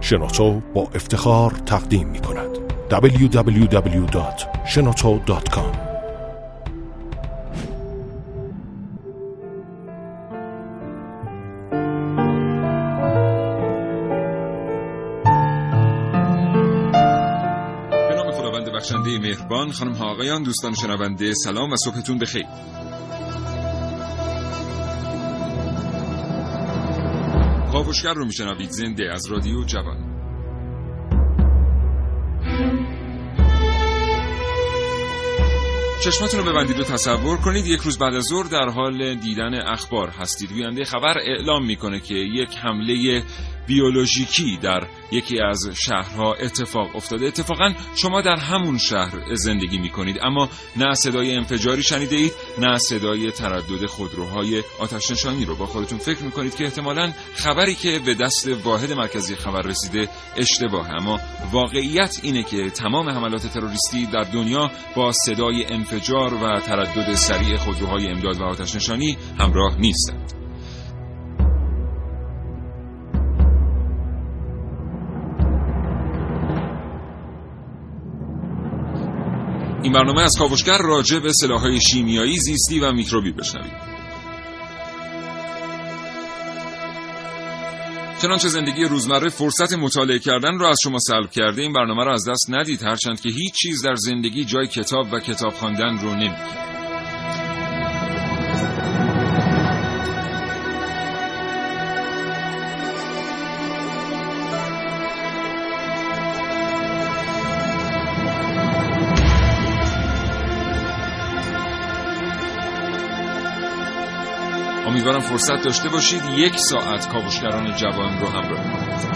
شنوتو با افتخار تقدیم می کند www.shenoto.com. بخشنده مهربان، خانم ها، آقایان، دوستان شنونده، سلام و صبحتون بخیر. کاوشگر رو میشنوید زنده از رادیو جوان. چشمتون رو ببندید و تصور کنید یک روز بعد از ظهر در حال دیدن اخبار هستید. گوینده خبر اعلام میکنه که یک حمله بیولوژیکی در یکی از شهرها اتفاق افتاده. اتفاقا شما در همون شهر زندگی میکنید، اما نه صدای انفجاری شنیده اید، نه صدای تردد خودروهای آتش نشانی رو. با خودتون فکر میکنید که احتمالاً خبری که به دست واحد مرکزی خبر رسیده اشتباهه، اما واقعیت اینه که تمام حملات تروریستی در دنیا با صدای انفجار و تردد سریع خودروهای امداد و آتش نشانی همراه نیستند. این برنامه از کاوشگر راجع به سلاح‌های شیمیایی، زیستی و میکروبی بشنوید. چنانچه زندگی روزمره فرصت مطالعه کردن را از شما سلب کرده، این برنامه را از دست ندید، هرچند که هیچ چیز در زندگی جای کتاب و کتاب خواندن رو نمی‌گیره. امیدوارم فرصت داشته باشید یک ساعت کاوشگران جوان رو همراه کنید.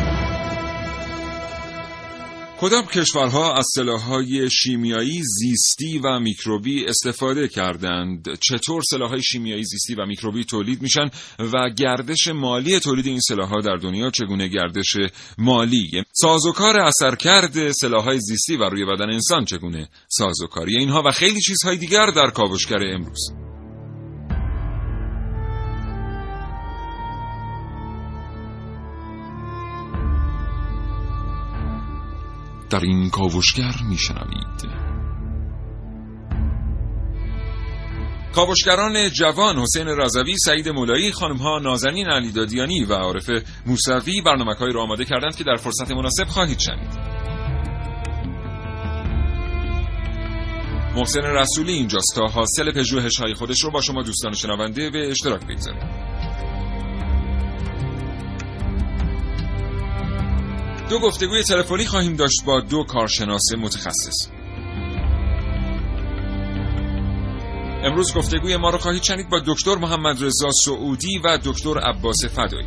کدام کشورها از سلاح‌های شیمیایی، زیستی و میکروبی استفاده کردند؟ چطور سلاح‌های شیمیایی، زیستی و میکروبی تولید میشن و گردش مالی تولید این سلاح‌ها در دنیا چگونه گردش مالیه؟ سازوکار اثرکرد سلاح‌های زیستی و روی بدن انسان چگونه سازوکاری؟ اینها و خیلی چیزهای دیگر در کاوشگر امروز. در این کاوشگر میشنوید. کاوشگران جوان حسین رضوی، سعید مولایی، خانمها نازنین علیدادیانی و عارف موسوی برنامه‌هایی را آماده کردند که در فرصت مناسب خواهید شنید. محسن رسولی اینجاست تا حاصل پژوهش‌های خودش رو با شما دوستان شنونده به اشتراک بگذارد. دو گفتگوی تلفنی خواهیم داشت با دو کارشناس متخصص. امروز گفتگوی ما رو خواهید شنید با دکتر محمد رضا سعودی و دکتر عباس فدایی.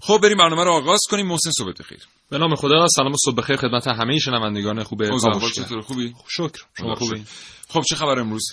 خب بریم برنامه رو آغاز کنیم. محسن صبح بخیر. به نام خدا، سلام و صبح بخیر خدمت همه شنوندگان خوب کاوشگر. چطور خوبی؟ شکر. شما خوبی؟ خب چه خبر امروز؟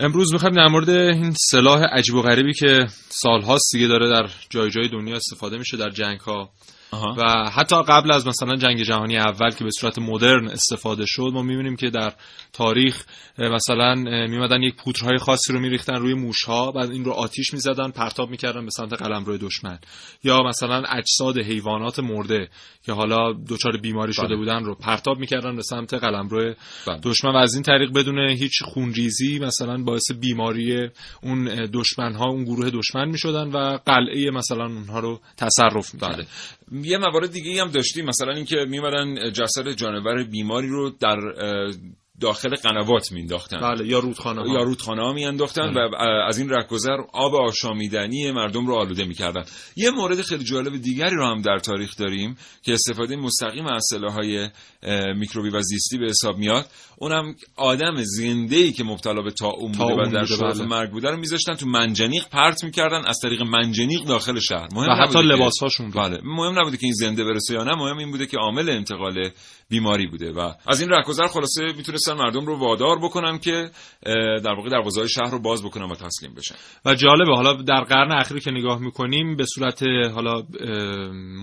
امروز میخوایم در مورد این سلاح عجیب و غریبی که سال‌هاست دیگه داره در جای جای دنیا استفاده میشه در جنگ‌ها و حتی قبل از مثلا جنگ جهانی اول که به صورت مدرن استفاده شد، ما میبینیم که در تاریخ مثلا میمدن یک پودرهای خاصی رو میریختن روی موش‌ها، بعد این رو آتیش میزدن، پرتاب میکردن به سمت قلمرو دشمن، یا مثلا اجساد حیوانات مرده که حالا دچار بیماری شده بودن رو پرتاب میکردن به سمت قلمرو دشمن و از این طریق بدون هیچ خونریزی مثلا باعث بیماری اون دشمن‌ها، اون گروه دشمن میشدن و قلعه مثلا اونها رو تصرف میکردن. یه موارد دیگه هم داشتیم، مثلا اینکه میمدن جسد جانور بیماری رو در داخل قنوات میانداختن، بله، یا رودخانه‌ها میانداختن و از این رهگذر آب آشامیدنی مردم رو آلوده میکردن. یه مورد خیلی جالب دیگری رو هم در تاریخ داریم که استفاده مستقیم از سلاح‌های میکروبی و زیستی به حساب میاد. اونم آدم زنده‌ای که مبتلا به طاعون بوده و در شرایط مرگ بوده رو میذاشتن تو منجنیق، پرت میکردن، از طریق منجنیق داخل شهر. مهم و حتی لباس‌هاشون، بله، مهم نبوده که این زنده برسه یا نه، مهم این بوده که عامل انتقال بیماری بوده و از این رهگذر خلاصه میتونه میخواستن مردم رو وادار بکنن که در واقع دروازه‌های شهر رو باز بکنن و تسلیم بشن. و جالبه حالا در قرن اخیر که نگاه میکنیم به صورت حالا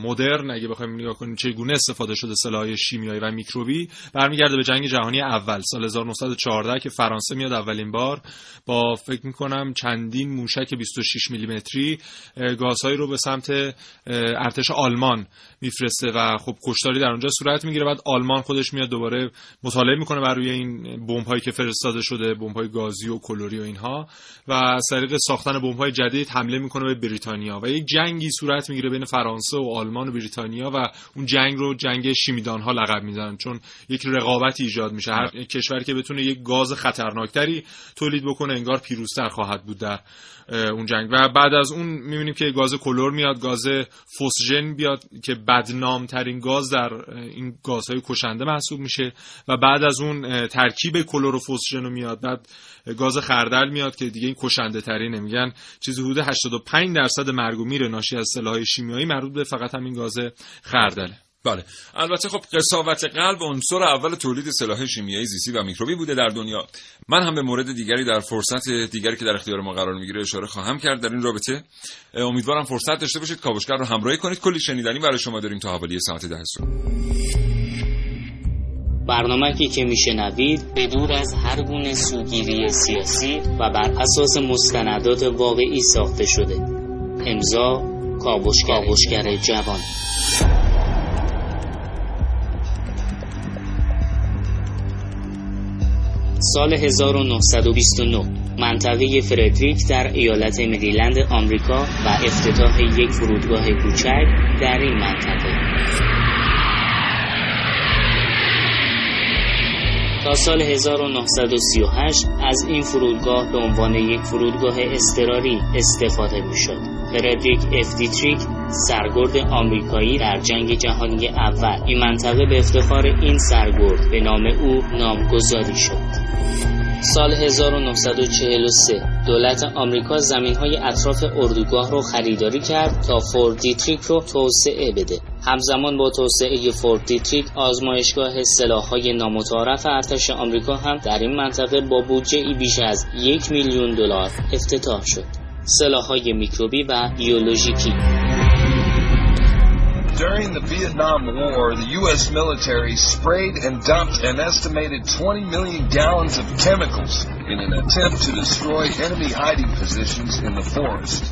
مدرن اگه بخوایم نگاه کنیم چگونه استفاده شده سلاح‌های شیمیایی و میکروبی، برمیگرده به جنگ جهانی اول سال 1914 که فرانسه میاد اولین بار با فکر میکنم چندین موشک 26 میلیمتری گازهایی رو به سمت ارتش آلمان میفرسته و خب کشتاری در اونجا صورت میگیره. بعد آلمان خودش میاد دوباره مطالعه میکنه بر روی این بمب‌هایی که فرستاده شده، بمب‌های گازی و کلری و اینها، و از طریق ساختن بمب‌های جدید حمله میکنه به بریتانیا و یک جنگی صورت میگیره بین فرانسه و آلمان و بریتانیا و اون جنگ رو جنگ شیمیدان‌ها لقب میزنن، چون یک رقابتی ایجاد میشه. هر کشوری که بتونه یک گاز خطرناکتری تولید بکنه انگار پیروزتر خواهد بود در اون جنگ. و بعد از اون میبینیم که گاز کلر میاد، گاز فسژن بیاد که بدنامترین گاز در این گازهای کشنده محسوب میشه، و بعد از اون ترکیب کلر و فسژن میاد، بعد گاز خردل میاد که دیگه این کشنده ترینه. میگن چیزی حدود 85% مرگ و میر ناشی از سلاحهای شیمیایی مربوط به فقط همین گاز خردله. بله البته خب قساوت قلب عنصر اول تولید سلاح شیمیایی زیستی و میکروبی بوده در دنیا. من هم به مورد دیگری در فرصت دیگری که در اختیار ما قرار میگیره اشاره خواهم کرد در این رابطه. امیدوارم فرصت داشته باشید کاوشگر رو همراهی کنید. کلی شنیدنی برای شما داریم تا حوالی ساعت 10 صبح. برنامه‌ای که میشنوید بدور از هر گونه سوگیری سیاسی و بر اساس مستندات واقعی ساخته شده. امضا کاوشگر جوان. سال 1929 منطقه فردریک در ایالت مریلند آمریکا و افتتاح یک فرودگاه کوچک در این منطقه. تا سال 1938 از این فرودگاه به عنوان یک فرودگاه اضطراری استفاده می‌شد. فردریک اف دیتریک سرگرد آمریکایی در جنگ جهانی اول، این منطقه به افتخار این سرگرد به نام او نامگذاری شد. سال 1943 دولت آمریکا زمین‌های اطراف اردوگاه را خریداری کرد تا فورت دیتریک را توسعه بده. همزمان با توسعه فورت دیتریک، آزمایشگاه سلاح‌های نامتعارف ارتش آمریکا هم در این منطقه با بودجه‌ای بیش از $1,000,000 افتتاح شد. سلاح‌های میکروبی و بیولوژیکی. During the Vietnam War, the U.S. military sprayed and dumped an estimated 20 million gallons of chemicals in an attempt to destroy enemy hiding positions in the forest.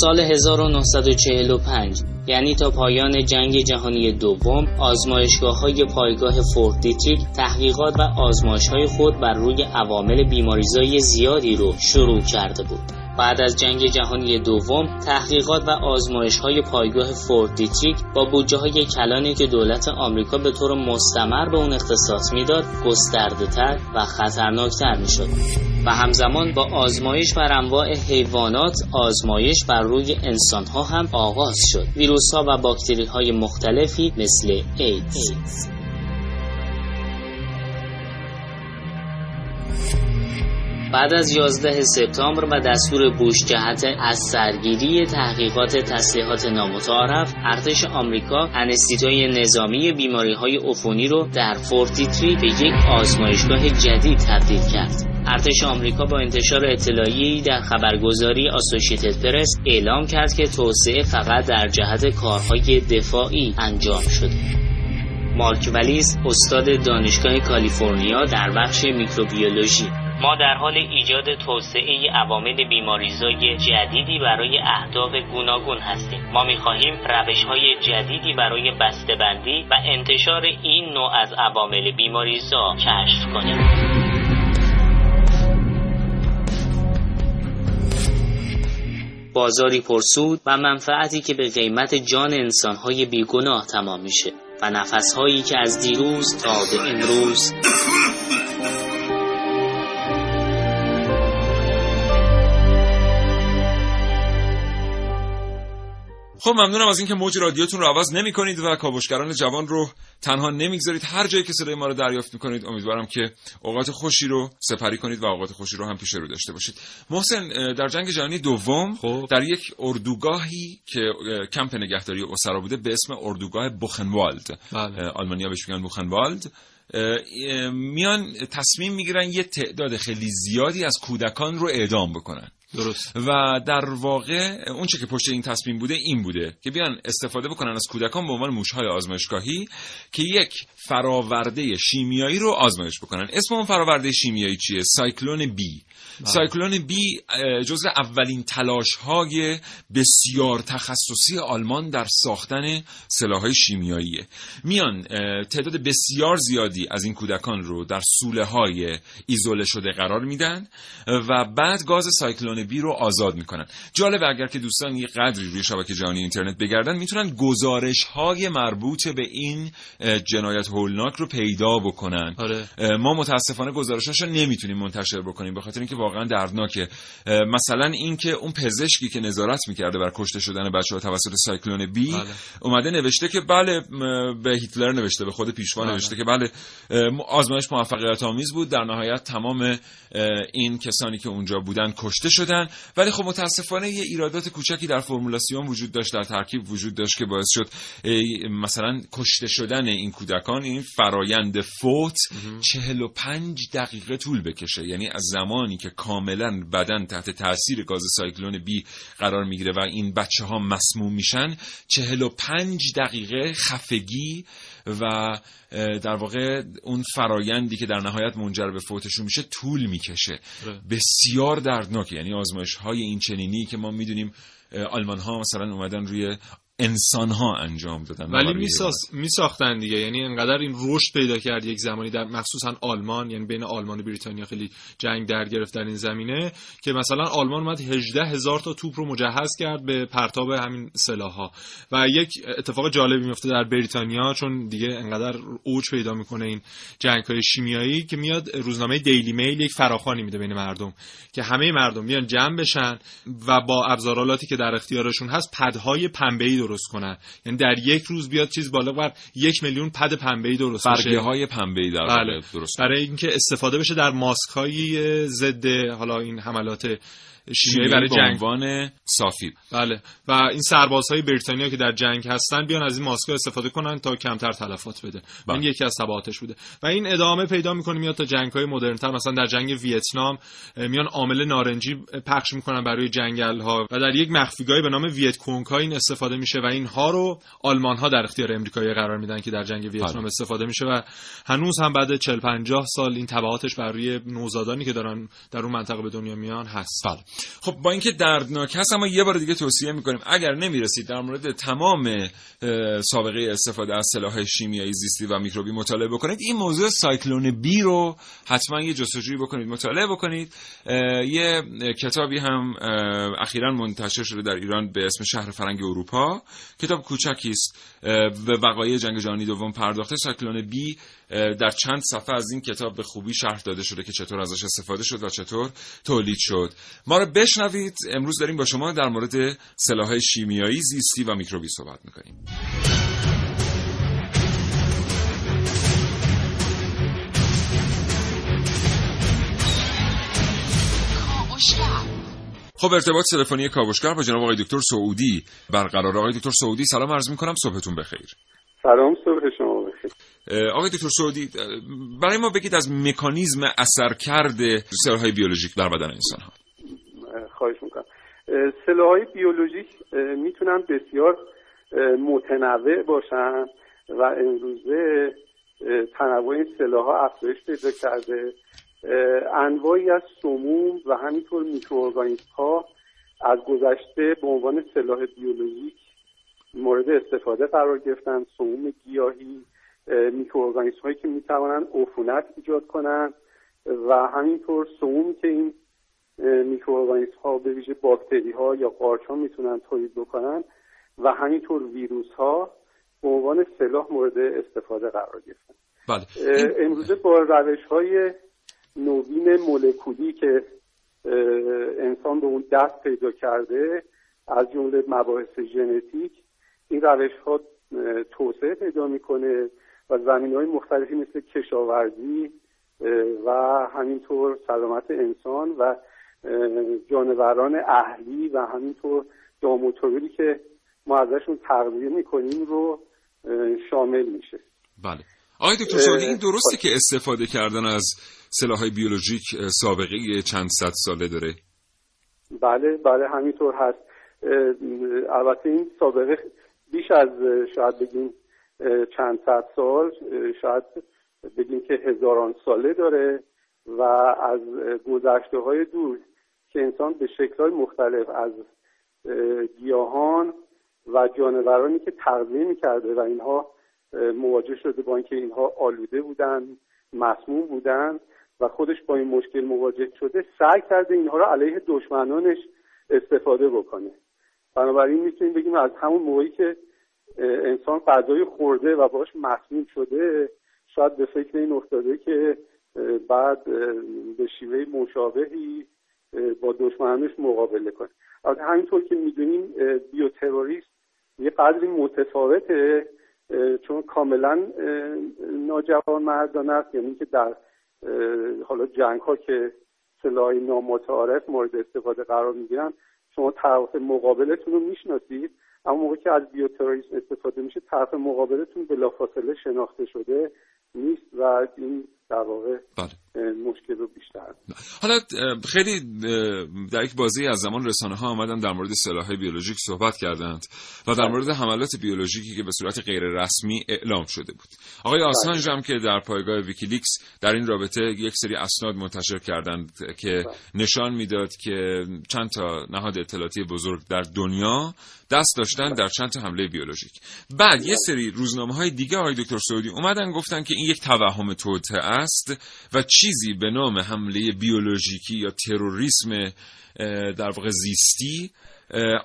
سال 1945 یعنی تا پایان جنگ جهانی دوم، آزمایشگاه‌های پایگاه فورت دیتریک تحقیقات و آزمایش‌های خود بر روی عوامل بیماریزای زیادی رو شروع کرده بود. بعد از جنگ جهانی دوم، تحقیقات و آزمایش‌های پایگاه فورت دیتریک با بودجه‌های کلانی که دولت آمریکا به طور مستمر به اون اختصاص میداد، گسترده‌تر و خطرناک‌تر میشد. و همزمان با آزمایش بر انواع حیوانات، آزمایش بر روی انسان‌ها هم آغاز شد. ویروس‌ها و باکتری‌های مختلفی مثل ایدز. بعد از 11 سپتامبر و دستور بوش جهت از سرگیری تحقیقات تسلیحات نامتعارف، ارتش آمریکا انستیتوی نظامی بیماری‌های عفونی رو در فورت دیتریک به یک آزمایشگاه جدید تبدیل کرد. ارتش آمریکا با انتشار اطلاعیه‌ای در خبرگزاری آسوشیتد پرس اعلام کرد که توسعه فقط در جهت کارهای دفاعی انجام شده. مارک ولیز، استاد دانشگاه کالیفرنیا در بخش میکروبیولوژی: ما در حال ایجاد توسعه عوامل بیماریزای جدیدی برای اهداف گوناگون هستیم. ما می‌خواهیم روش‌های جدیدی برای بسته‌بندی و انتشار این نوع از عوامل بیماریزا کشف کنیم. بازاری پرسود و منفعتی که به قیمت جان انسان‌های بیگناه تمام میشه و نفس‌هایی که از دیروز تا به امروز خب ممنونم از اینکه موج رادیوتون رو عوض نمی‌کنید و کاوشگران جوان رو تنها نمی‌گذارید. هر جایی که صدای ما رو دریافت می‌کنید امیدوارم که اوقات خوشی رو سپری کنید و اوقات خوشی رو هم پیش رو داشته باشید. محسن، در جنگ جهانی دوم در یک اردوگاهی که کمپ نگهداری اسرا بوده به اسم اردوگاه بوخنوالد، بله. آلمانی‌ها بهش میگن بوخنوالد، میان تصمیم میگیرن یه تعداد خیلی زیادی از کودکان رو اعدام بکنن. درست. و در واقع اون چه که پشت این تصمیم بوده این بوده که بیان استفاده بکنن از کودکان به عنوان موش‌های آزمایشگاهی که یک فراورده شیمیایی رو آزمایش بکنن. اسم اون فراورده شیمیایی چیه؟ سایکلون بی. سایکلون بی جزو اولین تلاش‌های بسیار تخصصی آلمان در ساختن سلاح‌های شیمیاییه. میان تعداد بسیار زیادی از این کودکان رو در سوله‌های ایزوله شده قرار میدن و بعد گاز سایکلون بی رو آزاد میکنن. جالب، اگر که دوستان یه قدری روی شبکه جهانی اینترنت بگردن میتونن گزارش‌های مربوط به این جنایت هولناک رو پیدا بکنن. آره. ما متاسفانه گزارش‌هاش رو نمیتونیم منتشر بکنیم به خاطر اینکه واقعا دردناکه. مثلا اینکه اون پزشکی که نظارت میکرده بر کشته شدن بچه‌ها توسط سایکلون بی، بله، اومده نوشته که بله، به هیتلر نوشته، به خود پیشوا، بله، نوشته که بله آزمایش موفقیت آمیز بود، در نهایت تمام این کسانی که اونجا بودن کشته شدن. ولی خب متاسفانه یه ایرادات کوچکی در فرمولاسیون وجود داشت، در ترکیب وجود داشت که باعث شد مثلا کشته شدن این کودکان، این فرایند فوت 45 دقیقه طول بکشه، یعنی از زمانی که کاملا بدن تحت تاثیر گاز سایکلون بی قرار میگیره و این بچه‌ها مسموم میشن، 45 دقیقه خفگی و در واقع اون فرایندی که در نهایت منجر به فوتشون میشه طول میکشه. بسیار دردناکه. یعنی آزمایش‌های این چنینی که ما میدونیم آلمان‌ها مثلا اومدن روی انسان‌ها انجام دادن، ولی میساختن دیگه. یعنی انقدر این رشد پیدا کرد یک زمانی در مخصوصا آلمان، یعنی بین آلمان و بریتانیا خیلی جنگ در گرفت در این زمینه، که مثلا آلمان اومد 18,000 تا توپ رو مجهز کرد به پرتاب همین سلاح‌ها. و یک اتفاق جالبی میفته در بریتانیا، چون دیگه انقدر اوج پیدا میکنه این جنگ‌های شیمیایی، که میاد روزنامه دیلی میل یک فراخوانی میده بین مردم که همه مردم بیان جمع بشن و با ابزارالاتی که در اختیارشون هست پدهای پنبه‌ای درست کنن. یعنی در یک روز بیاد چیز بالا بر 1,000,000 پد پنبه‌ای درست بشه، برگه‌های پنبه‌ای در واقع درست، برای اینکه استفاده بشه در ماسک‌های ضد حالا این حملات شیمیایی برای جنگ عنوان صافی. بله. و این سربازهای بریتانیا که در جنگ هستن بیان از این ماسک‌ها استفاده کنن تا کمتر تلفات بده. این یکی از تبعاتش بوده و این ادامه پیدا می‌کنه، میاد تا جنگ‌های مدرن‌تر. مثلا در جنگ ویتنام میان عامل نارنجی پخش می‌کنن برای جنگل‌ها و در یک مخفیگاهی به نام ویتکونگ ها این استفاده میشه و اینها رو آلمان‌ها در اختیار آمریکایی قرار میدن که در جنگ ویتنام استفاده میشه و هنوز هم بعد 40 50 سال این تبعاتش برای نوزادانی که دارن در اون منطقه به دنیا میان هست. بله. خب با اینکه دردناک هست، اما یه بار دیگه توصیه میکنیم اگر نمیرسید در مورد تمام سابقه استفاده از سلاح‌های شیمیایی، زیستی و میکروبی مطالعه بکنید. این موضوع سایکلون بی رو حتما یه جستجویی بکنید، مطالعه بکنید. یه کتابی هم اخیراً منتشر شده در ایران به اسم شهر فرنگ اروپا، کتاب کوچکی است، به وقایع جنگ جهانی دوم پرداخته. سایکلون بی در چند صفحه از این کتاب به خوبی شرح داده شده که چطور ازش استفاده شد و چطور تولید شد. ما رو بشنوید. امروز داریم با شما در مورد سلاح‌های شیمیایی، زیستی و میکروبی صحبت می‌کنیم. خب ارتباط تلفنی کاوشگر با جناب آقای دکتر سعودی برقرار. آقای دکتر سعودی سلام عرض می‌کنم، صبحتون بخیر. سلام، صبح شما بخیر. آقای دکتر سعودی، برای ما بگید از مکانیزم اثرکرد سلاح‌های بیولوژیک در بدن انسان‌ها. خواهش می‌کنم. سلاح‌های بیولوژیک میتونن بسیار متنوع باشن و امروزه تنوع این سلاح‌ها افزایش پیدا کرده. انواعی از سموم و همینطور میکروارگانیسم‌ها از گذشته به عنوان سلاح بیولوژیک مورد استفاده قرار گرفتن. سموم گیاهی، میکروارگانیسم هایی که میتوانند عفونت ایجاد کنند و همینطور سمومی که این میکروارگانیسم ها به ویژه باکتری ها یا قارچ ها میتونن تولید بکنن و همینطور ویروس ها به عنوان سلاح مورد استفاده قرار گرفتن. بله. امروزه با روش های نوین مولکولی که انسان به اون دست پیدا کرده، از جمله مباحث ژنتیک، این روش ها توسعه پیدا میکنه و زمینهای مختلفی مثل کشاورزی و همینطور سلامت انسان و جانوران اهلی و همینطور داموتوری که ما ازشون تغذیه میکنیم رو شامل میشه. بله. آقای دکتر سعودی، این درسته که استفاده کردن از سلاح‌های بیولوژیک سابقه چند صد ساله داره؟ بله بله همینطور هست. البته این سابقه بیش از شاید بگیم چند صد سال، شاید بگیم که هزاران ساله داره و از گذشته‌های دور که انسان به شکل‌های مختلف از گیاهان و جانورانی که تغذیه می‌کرده و اینها مواجه شده با اینکه اینها آلوده بودن، مسموم بودن و خودش با این مشکل مواجه شده، سعی کرده اینها را علیه دشمنانش استفاده بکنه. بنابراین میتونیم بگیم از همون موقعی که انسان غذای خورده و باش مسموم شده، شاید به فکر این افتاده که بعد به شیوه مشابهی با دشمنانش مقابله کنه. از همینطور که میدونیم بیوتروریست یه قدری متفاوته، چون کاملا ناجوانمردانه است، یعنی که در حالا جنگ ها که سلاحی نامتعارف مورد استفاده قرار میگیرن، شما طرف مقابلتون رو میشناسید، اما موقعی که از بیوتروریسم استفاده میشه طرف مقابلتون بلافاصله شناخته شده نیست و این در واقع مشکل رو بیشتر. حالا خیلی در یک بازی از زمان رسانه ها آمدن در مورد سلاح‌های بیولوژیک صحبت کردند و در مورد حملات بیولوژیکی که به صورت غیر رسمی اعلام شده بود. آقای آسانج هم که در پایگاه ویکیلیکس در این رابطه یک سری اسناد منتشر کردند که نشان میداد که چند تا نهاد اطلاعاتی بزرگ در دنیا دست داشتن در چند تا حمله بیولوژیک. بعد یه سری روزنامه‌های دیگه آقای دکتر سعودی اومدن گفتن که این یک توهم توطئه است و چیزی به نام حمله بیولوژیکی یا تروریسم در واقع زیستی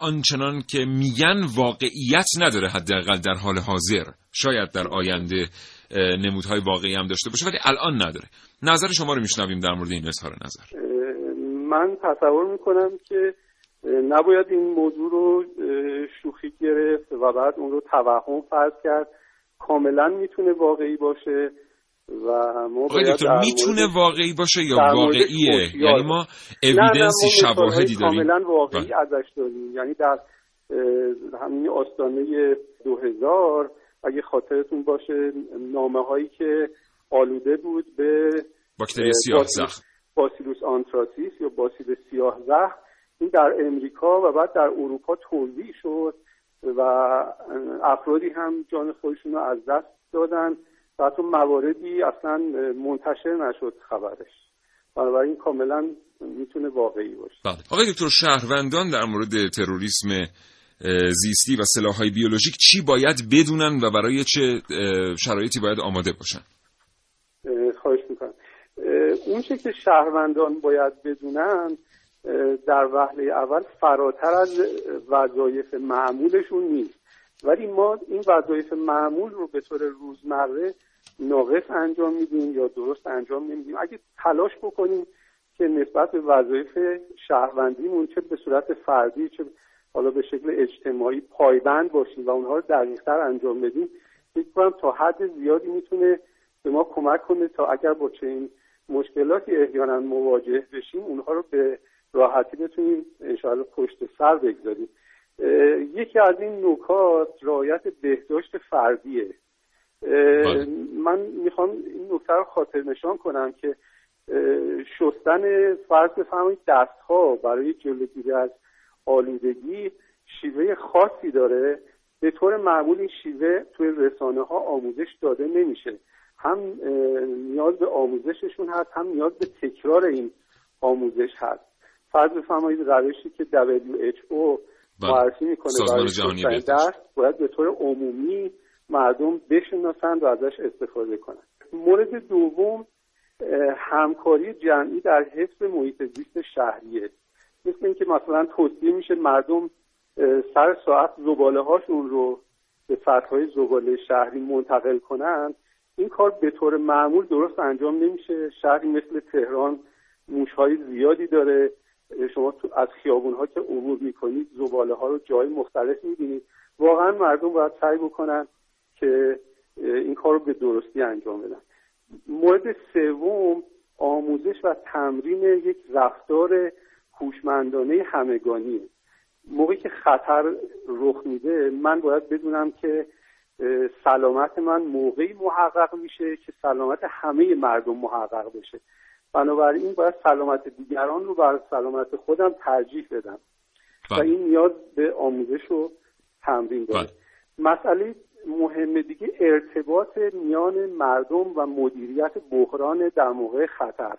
آنچنان که میگن واقعیت نداره، حداقل در حال حاضر. شاید در آینده نمودهای واقعی هم داشته باشه ولی الان نداره. نظر شما رو میشنویم در مورد این اظهار نظر. من تصور میکنم که نباید این موضوع رو شوخی گرفت و بعد اون رو توهم فرض کرد. کاملا میتونه واقعی باشه و ما باید دکتر میتونه واقعی باشه یا واقعیه؟ یعنی ما اوییدنسی شواهدی داریم کاملا واقعی ازش داریم. یعنی در همین آستانه 2000 اگه خاطرتون باشه نامه هایی که آلوده بود به باکتری سیاه زخم، باسیلوس آنتراسیز یا باسیل سیاه زخم، این در امریکا و بعد در اروپا توزیع شد و افرادی هم جان خودشون رو از دست دادن و حتی مواردی اصلا منتشر نشد خبرش. بنابراین کاملا میتونه واقعی باشه. بله. آقای دکتر، شهروندان در مورد تروریسم زیستی و سلاح‌های بیولوژیک چی باید بدونن و برای چه شرایطی باید آماده باشن؟ خواهش میکنم. اون چه که شهروندان باید بدونن در وهله اول فراتر از وظایف معمولشون نیست، ولی ما این وظایف معمول رو به طور روزمره ناقص انجام میدیم یا درست انجام نمیدیم. اگه تلاش بکنیم که نسبت به وظایف شهروندیمون چه به صورت فردی چه حالا به شکل اجتماعی پایبند باشیم و اونها رو دقیق‌تر انجام بدیم، فکر کنم تا حد زیادی میتونه به ما کمک کنه تا اگر با چنین مشکلاتی احیانا مواجه بشیم اونها رو به راحتی بتونیم انشاءالله پشت سر بگذاریم. یکی از این نکات رعایت بهداشت فردیه. من میخوام این نکته رو خاطر نشان کنم که شستن فرض بفرمایید دستها برای جلوگیری از آلودگی شیوه خاصی داره. به طور معمول این شیوه توی رسانه ها آموزش داده نمیشه، هم نیاز به آموزششون هست هم نیاز به تکرار این آموزش هست. فرض بفرمایید روشی که WHO معرفی میکنه برای شستن دست باید به طور عمومی مردم بشناسند و ازش استفاده کنند. مورد دوم همکاری جمعی در حفظ محیط زیست شهریه، مثل اینکه مثلا توصیه میشه مردم سر ساعت زباله هاشون رو به سطح‌های زباله شهری منتقل کنند. این کار به طور معمول درست انجام نمیشه. شهری مثل تهران موش‌های زیادی داره، شما از خیابون‌ها که عبور می‌کنید زباله‌ها رو جای مختلف می‌بینید. واقعا مردم باید سعی بکنن که این کار رو به درستی انجام بدن. مورد سوم آموزش و تمرین یک رفتار هوشمندانه همگانیه. موقعی که خطر رخ میده من باید بدونم که سلامت من موقعی محقق میشه که سلامت همه مردم محقق بشه. بنابراین باید سلامت دیگران رو بر سلامت خودم ترجیح بدم و این نیاز به آموزش و تمرین داره. مسئله مهم دیگه ارتباط میان مردم و مدیریت بحران در موقع خطر.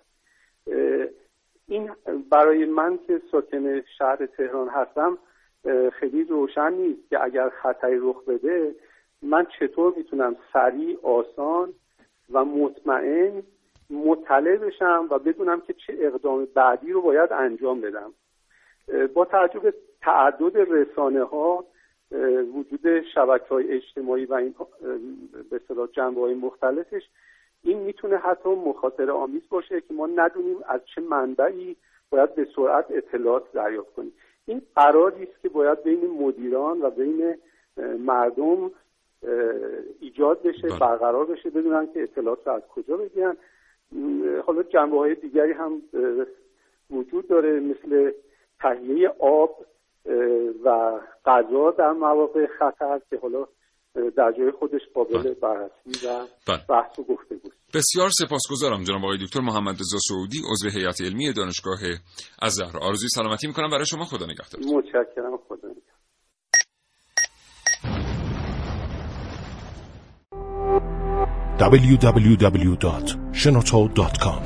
این برای من که ساکن شهر تهران هستم خیلی روشن نیست که اگر خطری رخ بده من چطور میتونم سریع، آسان و مطمئن مطلع بشم و بدونم که چه اقدام بعدی رو باید انجام بدم. با توجه به تعدد رسانه‌ها، وجود شبکه‌های اجتماعی و این به اصطلاح جنبه‌های مختلفش، این میتونه حتی مخاطره آمیز باشه که ما ندونیم از چه منبعی باید به سرعت اطلاعات دریافت کنیم. این قراردادی است که باید بین مدیران و بین مردم ایجاد بشه، برقرار بشه، بدونن که اطلاعات از کجا بگیرن. حالا جنبه‌های دیگری هم وجود داره، مثل تهیه آب و غذا در مواقع خطر که حالا در جای خودش قابل بررسی و بحث و گفتگوست. بسیار سپاسگزارم جناب آقای دکتر محمد رضا سعودی، عضو هیئت علمی دانشگاه ازهر. آرزوی سلامتی می‌کنم برای شما. خدا نگهدارتون. متشکرم. خدا نگهدار. www.shenoto.com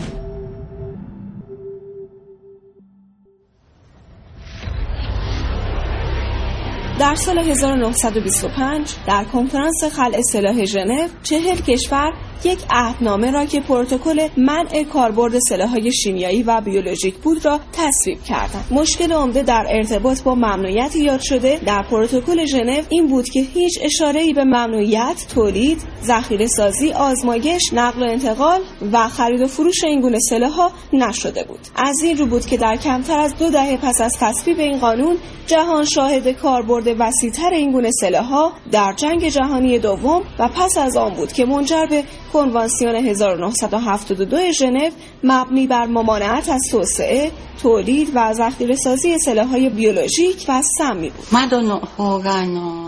در سال 1925 در کنفرانس خلع سلاح ژنو 40 کشور یک عهدنامه را که پروتکل منع کاربرد سلاح‌های شیمیایی و بیولوژیک بود را تصویب کردند. مشکل عمده در ارتباط با ممنوعیت یاد شده در پروتکل ژنو این بود که هیچ اشاره‌ای به ممنوعیت تولید، ذخیره‌سازی، آزمایش، نقل و انتقال و خرید و فروش این گونه سلاح‌ها نشده بود. از این رو بود که در کمتر از 2 دهه پس از تصویب این قانون جهان شاهد کاربرد وسیع‌تر این گونه سلاح‌ها در جنگ جهانی دوم و پس از آن بود که منجر به کنوانسیون 1972 ژنو مبنی بر ممانعت از توسعه، تولید و ذخیره‌سازی سلاح‌های بیولوژیک و سمی بود.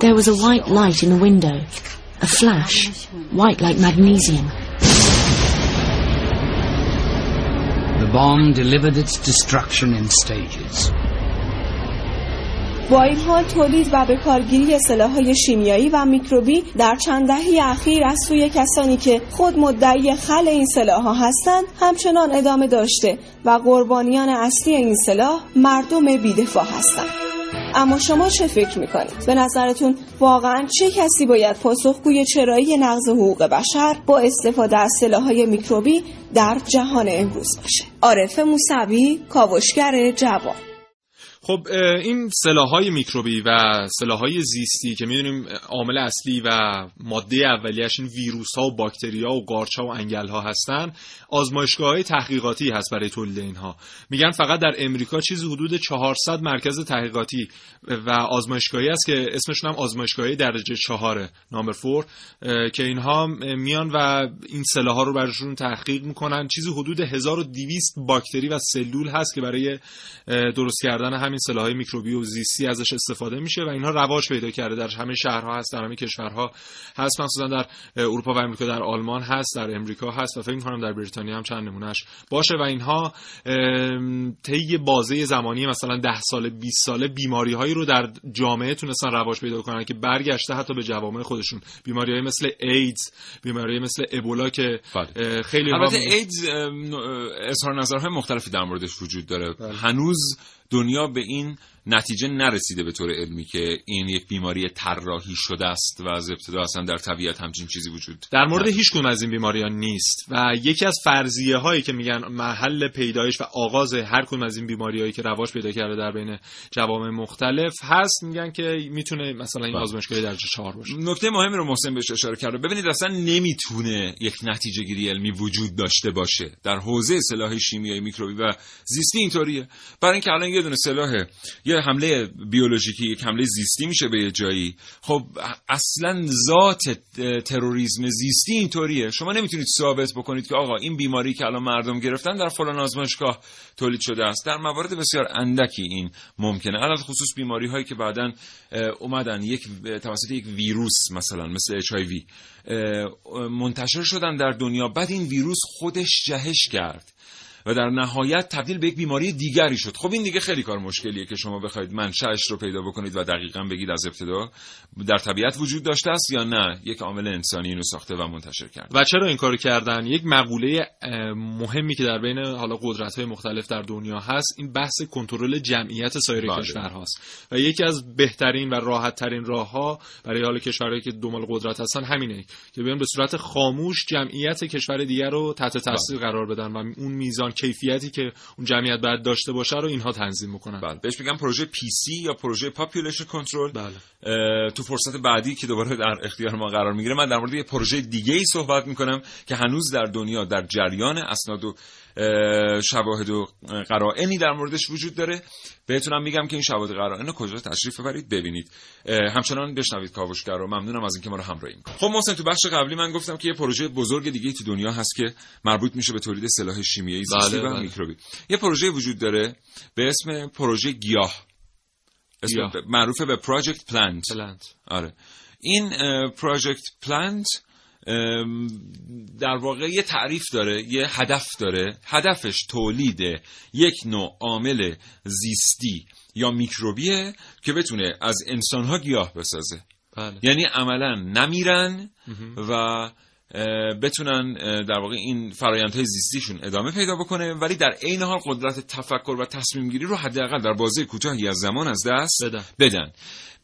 There was a white light in the window, a flash, white like magnesium. The bomb delivered its destruction in stages. با این حال تولید و به کارگیری سلاح‌های شیمیایی و میکروبی در چند دهه اخیر از سوی کسانی که خود مدعی خلع این سلاح‌ها هستند همچنان ادامه داشته و قربانیان اصلی این سلاح مردم بی‌دفاع هستند. اما شما چه فکر می‌کنید؟ به نظرتون واقعاً چه کسی باید پاسخگوی چرایی نقض حقوق بشر با استفاده از سلاح‌های میکروبی در جهان امروز باشه؟ عارف موسوی، کاوشگر جوان. خب این سلاح‌های میکروبی و سلاح‌های زیستی که می‌دونیم عامل اصلی و ماده اولیه‌اش این ویروس‌ها و باکتری‌ها و قارچ‌ها و انگل‌ها هستن، آزمایشگاه‌های تحقیقاتی هست برای تولید اینها. میگن فقط در امریکا چیزی حدود 400 مرکز تحقیقاتی و آزمایشگاهی هست که اسمشون هم آزمایشگاه‌های درجه 4 نامبر 4 که اینها میان و این سلاح‌ها رو براشون تحقیق می‌کنن. چیزی حدود 1200 باکتری و سلول هست که برای درست کردن همین سلاح‌های میکروبی و زیستی ازش استفاده میشه و اینها رواج پیدا کرده. در همه شهرها هست، در همه کشورها هست، مخصوصا در اروپا و امریکا، در آلمان هست، در امریکا هست و فکر می‌کنم در بریتانیا هم چند نمونهش باشه و اینها طی بازه زمانی مثلا 10 ساله 20 ساله بیماری‌هایی رو در جامعه تونستن رواج پیدا کنن که برگشته حتی به جوامع خودشون. بیماری‌های مثل ایدز، بیماری‌های مثل ابولا که خیلی البته ایدز اظهار نظرهای مختلفی در موردش وجود داره. هنوز دنیا به این نتیجه نرسیده به طور علمی که این یک بیماری طراحی شده است و از ابتدا اصلا در طبیعت همچین چیزی وجود در مورد هیچ گونه از این بیماری‌ها نیست و یکی از فرضیه هایی که میگن محل پیدایش و آغاز هر کدوم از این بیماری‌هایی که رواج پیدا کرده در بین جوامع مختلف هست، میگن که میتونه مثلا این آزمایشگاه درجه 4 باشه. نکته مهمی رو محسن بهش اشاره کرد. ببینید اصلا نمیتونه یک نتیجه‌گیری علمی وجود داشته باشه در حوزه سلاح‌های شیمیایی، میکروبی و زیستی. اینطوریه برای اینکه الان یه دونه سلاح که حمله بیولوژیکی، یک حمله زیستی میشه به جایی. خب اصلا ذات تروریسم زیستی اینطوریه، شما نمیتونید ثابت بکنید که آقا این بیماری که الان مردم گرفتن در فلان آزمایشگاه تولید شده است. در موارد بسیار اندکی این ممکنه، البته خصوص بیماری هایی که بعداً اومدن یک توسط یک ویروس مثلا مثل اچ آی وی منتشر شدن در دنیا، بعد این ویروس خودش جهش کرد و در نهایت تبدیل به یک بیماری دیگری شد. خب این دیگه خیلی کار مشکلیه که شما بخواید منشأش رو پیدا بکنید و دقیقاً بگید از ابتدا در طبیعت وجود داشته است یا نه، یک عامل انسانی اینو ساخته و منتشر کرد. و چرا این کارو کردن؟ یک مقوله مهمی که در بین حالا قدرت‌های مختلف در دنیا هست، این بحث کنترل جمعیت سایر کشورهاست و یکی از بهترین و راحت‌ترین راه‌ها برای حال کشورهایی که دنبال قدرت هستن همینه که بیان به صورت خاموش جمعیت کشور دیگر رو تحت تاثیر قرار بدن و اون میزان کیفیتی که اون جمعیت باید داشته باشه رو اینها تنظیم میکنن. بله. بهش میگن پروژه پی سی یا پروژه پاپولیشن کنترل. بله. تو فرصت بعدی که دوباره در اختیار ما قرار میگیره من در مورد یه پروژه دیگه‌ای صحبت میکنم که هنوز در دنیا در جریان، اسناد و شواهد و قرائنی در موردش وجود داره. بهتونم میگم که این شواهد و قرائن کجا تشریف ببرید ببینید. همچنان بشنوید کاوشگر رو. ممنونم از اینکه ما رو همراهی می‌کنید. خب محسن، تو بخش قبلی من گفتم که یه پروژه بزرگ دیگه تو دنیا هست که مربوط میشه به تولید سلاح شیمیایی زیستی و میکروبی. یه پروژه وجود داره به اسم پروژه گیاه. اسم معروف به پروژه پلانت. آره. این پروژه پلانت در واقع یه تعریف داره، یه هدف داره. هدفش تولید یک نوع عامل زیستی یا میکروبیه که بتونه از انسانها گیاه بسازه. بله. یعنی عملاً نمیرن و بتونن در واقع این فرآیندهای زیستیشون ادامه پیدا بکنه، ولی در عین حال قدرت تفکر و تصمیم گیری رو حداقل در بازه کوتاهی از زمان از دست بدن.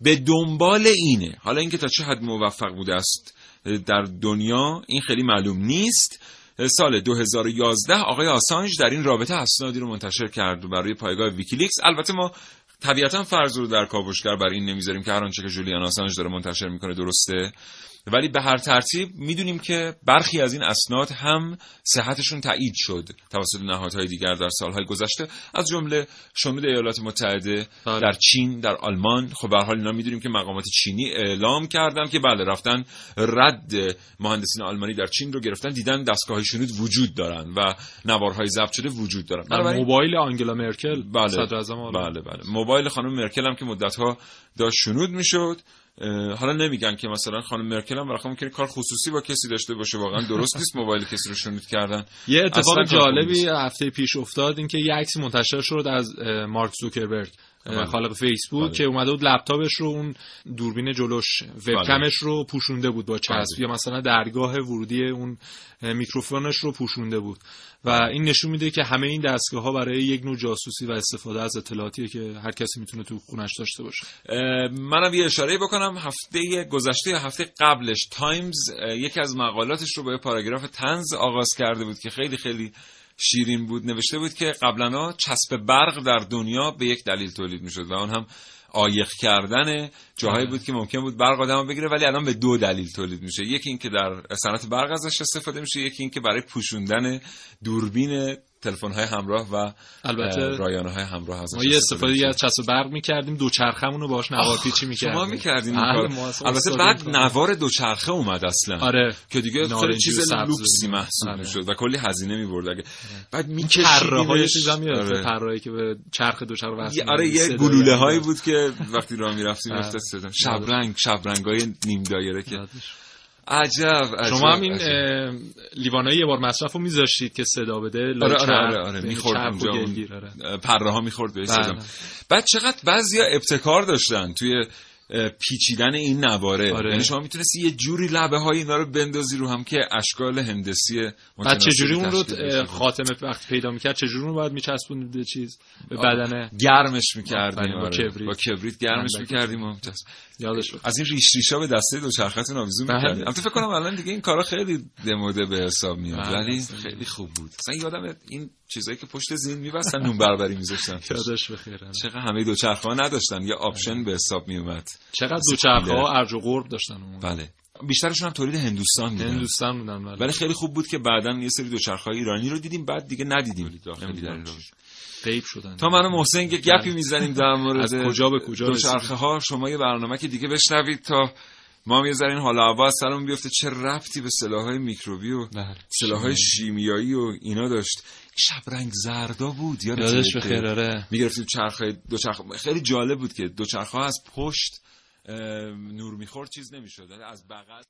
به دنبال اینه. حالا اینکه تا چه حد موفق بوده است در دنیا این خیلی معلوم نیست. سال 2011 آقای آسانج در این رابطه اسنادی رو منتشر کرد برای پایگاه ویکیلیکس. البته ما طبیعتاً فرض رو در کاوشگر بر این نمیذاریم که هر آنچه که جولیان آسانج داره منتشر میکنه درسته، ولی به هر ترتیب میدونیم که برخی از این اسناد هم صحتشون تایید شد توسط نهادهای دیگر در سالهای گذشته، از جمله شمول ایالات متحده، در چین، در آلمان. خب به هر حال اینا میدونیم که مقامات چینی اعلام کردن که بله، رفتن رد مهندسین آلمانی در چین رو گرفتن، دیدن دستگاه شنود وجود دارن و نوارهای ضبط شده وجود دارن. بله، موبایل آنگلا مرکل. بله. صدر اعظم آلمان. بله. موبایل خانم مرکل هم که مدت‌ها داشت شنود میشد. حالا نمیگن که مثلا خانم مرکل هم برخوام که کار خصوصی با کسی داشته باشه، واقعا درست نیست موبایل کسی رو شنود کردن. یه اتفاق جالبی هفته پیش افتاد، این که یه عکسی منتشر شد از مارک زوکربرگ، خالق فیسبوک، که اومده بود لپتاپش رو، اون دوربین جلوش وبکمش رو پوشونده بود با چسب، یا مثلا درگاه ورودی اون میکروفونش رو پوشونده بود و این نشون میده که همه این دستگاه‌ها برای یک نوع جاسوسی و استفاده از اطلاعاتیه که هر کسی میتونه تو خونش داشته باشه. منم یه اشاره بکنم، هفته گذشته یا هفته قبلش تایمز یکی از مقالاتش رو با پاراگراف طنز آغاز کرده بود که خیلی خیلی شیرین بود. نوشته بود که قبلا چسب برق در دنیا به یک دلیل تولید میشد و اون هم عایق کردن جاهایی بود که ممکن بود برق آدمو بگیره، ولی الان به دو دلیل تولید میشه. یکی این که در صنعت برق ازش استفاده میشه، یکی این که برای پوشوندن دوربین تلفن‌های همراه و البته رایانه‌های همراه ازش. ما یه استفاده از چسب برق می‌کردیم، دوچرخمونو باهاش نوارپیچی می‌کردیم. شما می‌کردین این کارو؟ البته بعد نوار دوچرخه اومد اصلا. آره. که دیگه خیلی چیز لوکسی محسوب می‌شد و کلی هزینه می‌برد. اگه بعد می‌کشیدش چیزا میاد، پرهایی که به چرخ دوچرخه وصل. آره، یه گلوله‌هایی بود که وقتی راه می‌رفتیم می‌افتاد صدا. شبرنگ‌های نیم دایره که عجب. شما هم این لیوانای یه بار مصرفو میذاشتید که صدا بده. آره میخوردم جا. آره. پره‌ها میخورد بهش صدا. بعد چقدر بعضیا ابتکار داشتن توی پیچیدن این نواره. یعنی آره. شما میتونستی یه جوری لبه های اینا رو بندازی رو هم که اشکال هندسی. بعد چجوری اون رو خاتمه وقت پیدا میکرد، چجوری اون باید میچسبوند به چیز، به بدنه، گرمش میکردیم با کبریت گرمش میکردیم و میچسبوند. یادش بود از این ریشا به دسته دوچرخه‌تون آویزون میکردیم. البته فکر کنم الان دیگه این کارا خیلی دموده به حساب میاد، ولی خیلی خوب بود. مثلا یادم این چیزایی که پشت زین می‌بستن، نون بربری می‌ذاشتن. یادش بخیر. چقدر همه دوچرخه‌ها نداشتن، یه آپشن به حساب میومد. چقدر دوچرخه‌ها ارج و قرب داشتن اون. بله. بیشترشون هم تولید هندوستان بودن. ولی خیلی خوب بود که بعداً یه سری دوچرخه‌های ایرانی رو دیدیم، بعد دیگه ندیدیم. غیب شدن. تا من و محسن که گپی میزنیم در مورد از کجا به کجا دوچرخه ها، شما یه برنامه که دیگه بشنوید تا ما هم یه ذره این حال اول سرمون بیفته چه ربطی به سلاح‌های میکروبی و سلاح‌های شیمیایی و اینا داشت. شب رنگ زردا بود، یادش بخیر. آره میگرفتیم چرخه دوچرخه، خیلی جالب بود که دوچرخه ها از پشت نور میخورد چیز نمیشد، از بغل.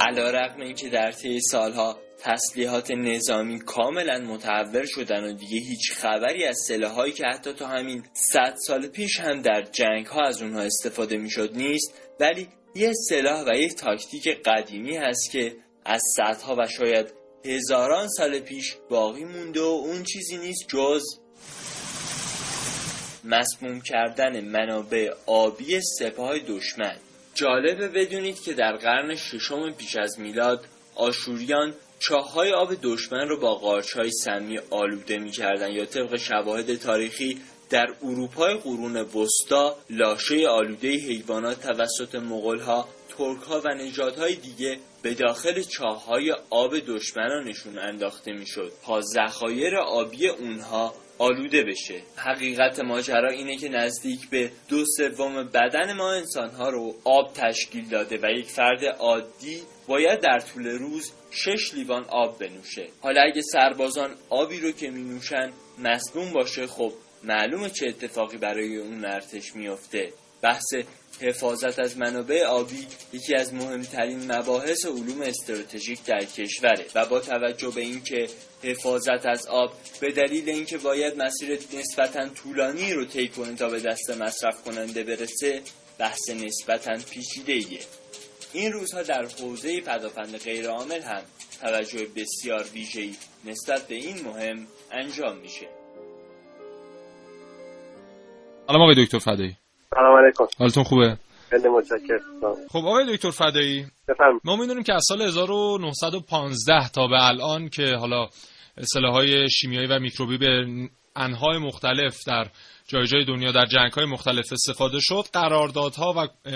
علی‌رغم اینکه در طی سالها تسلیحات نظامی کاملا متحول شدن و دیگه هیچ خبری از سلاحایی که حتی تا همین 100 سال پیش هم در جنگ‌ها از اونها استفاده می‌شد نیست، ولی یه سلاح و یه تاکتیک قدیمی هست که از صدها و شاید هزاران سال پیش باقی مونده و اون چیزی نیست جز مسموم کردن منابع آبی سپاه دشمن. جالبه بدونید که در قرن ششم پیش از میلاد آشوریان چاه‌های آب دشمن رو با قارچ‌های سمی آلوده می‌کردند یا طبق شواهد تاریخی در اروپای قرون وسطا لاشه آلوده حیوانات توسط مغول‌ها، ترک‌ها و نژادهای دیگه به داخل چاه‌های آب دشمنانشون انداخته می‌شد تا ذخایر آبی اونها آلوده بشه. حقیقت ماجرا اینه که نزدیک به 2/3 بدن ما انسان‌ها رو آب تشکیل داده و یک فرد عادی باید در طول روز 6 لیوان آب بنوشه. حالا اگه سربازان آبی رو که مینوشن مسموم باشه، خب معلومه چه اتفاقی برای اون ارتش میفته. بحث حفاظت از منابع آبی یکی از مهمترین مباحث علوم استراتژیک در کشوره و با توجه به اینکه حفاظت از آب به دلیل اینکه باید مسیر نسبتاً طولانی رو طی کنه تا به دست مصرف کننده برسه، بحث نسبتاً پیچیده‌ایه. این روزها در حوزه پدافند غیرعامل هم توجه بسیار ویژه‌ای نسبت به این مهم انجام میشه. سلام آقای دکتر فدایی. سلام علیکم. حالتون خوبه؟ خیلی متشکرم. خب آقای دکتر فدایی، ما می‌دونیم که از سال 1915 تا به الان که حالا سلاح‌های شیمیایی و میکروبی به انواع مختلف در جای جای دنیا در جنگ‌های مختلف استفاده شد، قراردادها و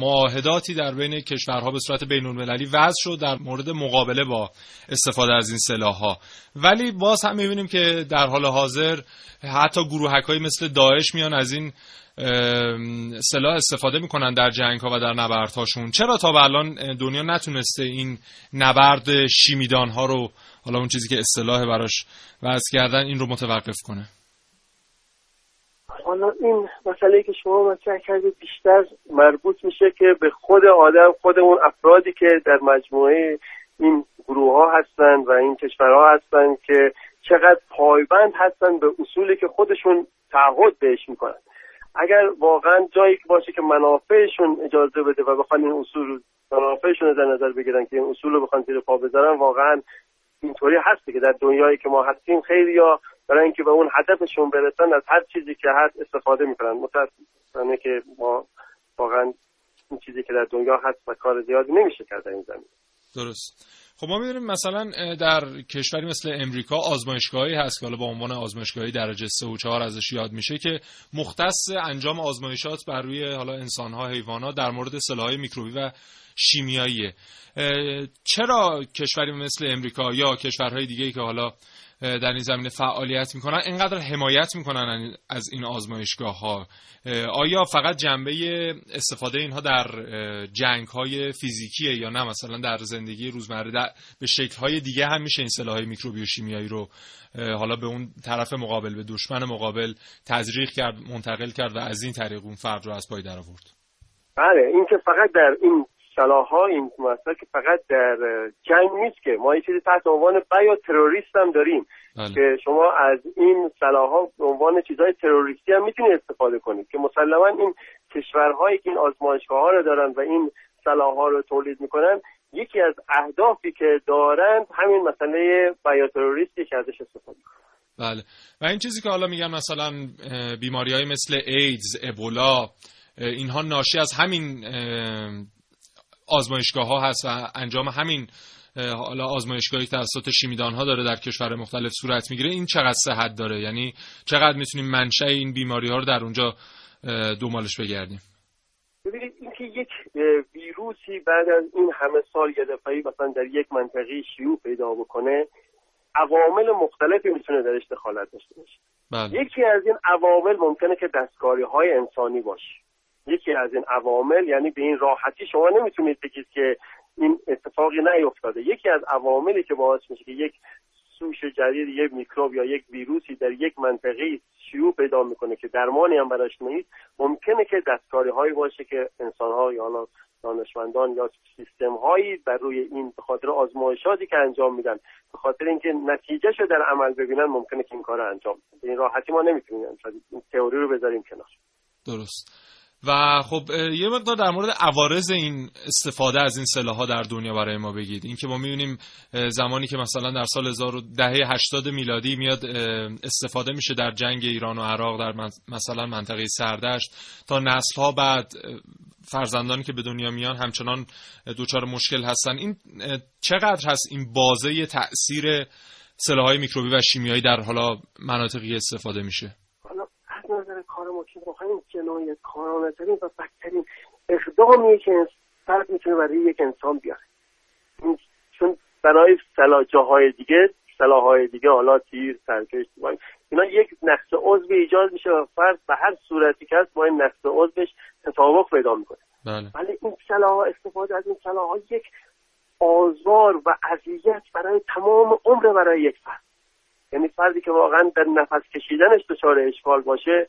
معاهداتی در بین کشورها به صورت بین‌المللی وضع شد در مورد مقابله با استفاده از این سلاح‌ها، ولی باز هم می‌بینیم که در حال حاضر حتی گروهک‌هایی مثل داعش میان از این سلاح استفاده میکنن در جنگ ها و در نبرد هاشون. چرا تا به الان دنیا نتونسته این نبرد شیمیدان ها رو، حالا اون چیزی که اصطلاح براش وضع کردن، این رو متوقف کنه؟ حالا این مسئله که شما مطرح کردید بیشتر مربوط میشه که به خود آدم، خود اون افرادی که در مجموعه این گروه ها هستن و این کشورها هستن که چقدر پایبند هستن به اصولی که خودشون تعهد بهش میکنن. اگر واقعا جایی باشه که منافعشون اجازه بده و بخوان این اصول، منافعشون رو در نظر بگیرن که این اصول رو بخوان زیر پا بذارن، واقعا اینطوری هست که در دنیایی که ما هستیم خیلی ها برای اینکه به اون هدفشون برسن از هر چیزی که هست استفاده میکنن. متأسفانه که ما واقعا این چیزی که در دنیا هست و کار زیادی نمیشه کرد در این زمین. درست. خب ما می‌دونیم مثلا در کشوری مثل امریکا آزمایشگاهی هست که حالا با عنوان آزمایشگاهی درجه 3 و 4 ازش یاد میشه که مختص انجام آزمایشات بر روی حالا انسان‌ها، حیوان‌ها در مورد سلاح‌های میکروبی و شیمیاییه. چرا کشوری مثل امریکا یا کشورهای دیگه‌ای که حالا در این زمینه فعالیت میکنن اینقدر حمایت میکنن از این آزمایشگاه ها؟ آیا فقط جنبه استفاده اینها در جنگ های فیزیکیه یا نه مثلا در زندگی روزمره به شکل های دیگه هم میشه این سلاح های میکروبی و شیمیایی رو حالا به اون طرف مقابل، به دشمن مقابل تزریق کرد، منتقل کرد و از این طریق اون فرد رو از پای در آورد؟ بله، این که فقط در این سلاح‌ها، این مسئله که فقط در جنگ نیست که ما یه چیزی تحت عنوان بیو تروریست هم داریم که شما از این سلاح‌ها به عنوان چیزهای تروریستی هم میتونید استفاده کنید که مسلماً این کشورهایی که این آزمایشگاه‌ها رو دارن و این سلاح‌ها رو تولید میکنن یکی از اهدافی که دارن همین مسئله بیو تروریستی که ازش استفاده کنن. بله، و این چیزی که حالا میگن مثلا بیماری‌های مثل ایدز، ابولا، اینها ناشی از همین آزمایشگاه ها هست و انجام همین حالا آزمایشگاهی توسط شیمیدان ها داره در کشور مختلف صورت میگیره، این چقدر صحت داره؟ یعنی چقدر میتونیم منشأ این بیماری ها رو در اونجا دنبالش بگردیم؟ ببینید این اینکه یک ویروسی بعد از این همه سال یه دفعه‌ای مثلا در یک منطقه شیوع پیدا بکنه، عوامل مختلفی میتونه درش دخالت داشته باشه. یکی از این عوامل ممکنه که دستکاری‌های انسانی باشه. یکی از این عوامل، یعنی به این راحتی شما نمیتونید بگید که این اتفاقی نیفتاده. یکی از عواملی که باعث میشه که یک سوش جدید، یک میکروب یا یک ویروسی در یک منطقه شیوع پیدا میکنه که درمانی هم براش نیست، ممکنه که دستکاری‌هایی باشه که انسان‌ها یا دانشمندان یا سیستم‌هایی بر روی این به خاطر آزمایشاتی که انجام میدن، به خاطر اینکه نتیجهش رو در عمل ببینن، ممکنه که این کارو انجام بدن. به این راحتی ما نمیتونیم این تئوری رو بذاریم کنار. درست. و خب یه مقدار در مورد عوارض این استفاده از این سلاح‌ها در دنیا برای ما بگید. این که ما می‌بینیم زمانی که مثلا در سال 1980 میلادی میاد استفاده میشه در جنگ ایران و عراق در مثلا منطقه سردشت، تا نسل‌ها بعد فرزندانی که به دنیا میان همچنان دوچار مشکل هستن. این چقدر هست این بازه تأثیر سلاح‌های میکروبی و شیمیایی در حالا مناطقی استفاده میشه؟ نظر کار ما که بخواهیم جنایت کارانه ترین و بدترین اقدامیه که فرد میتونه برای یک انسان بیاره، چون برای سلاح‌های دیگه حالا تیر، سرکش، اینا یک نقص عضوی ایجاد میشه و فرد به هر صورتی که هست با این نقص عضوش تطابق پیدا میکنه. ولی این سلاح‌ها، استفاده از این سلاح‌ها یک آزار و اذیت برای تمام عمر برای یک فرد، یعنی فردی که واقعا در نفس کشیدنش دچار اشکال باشه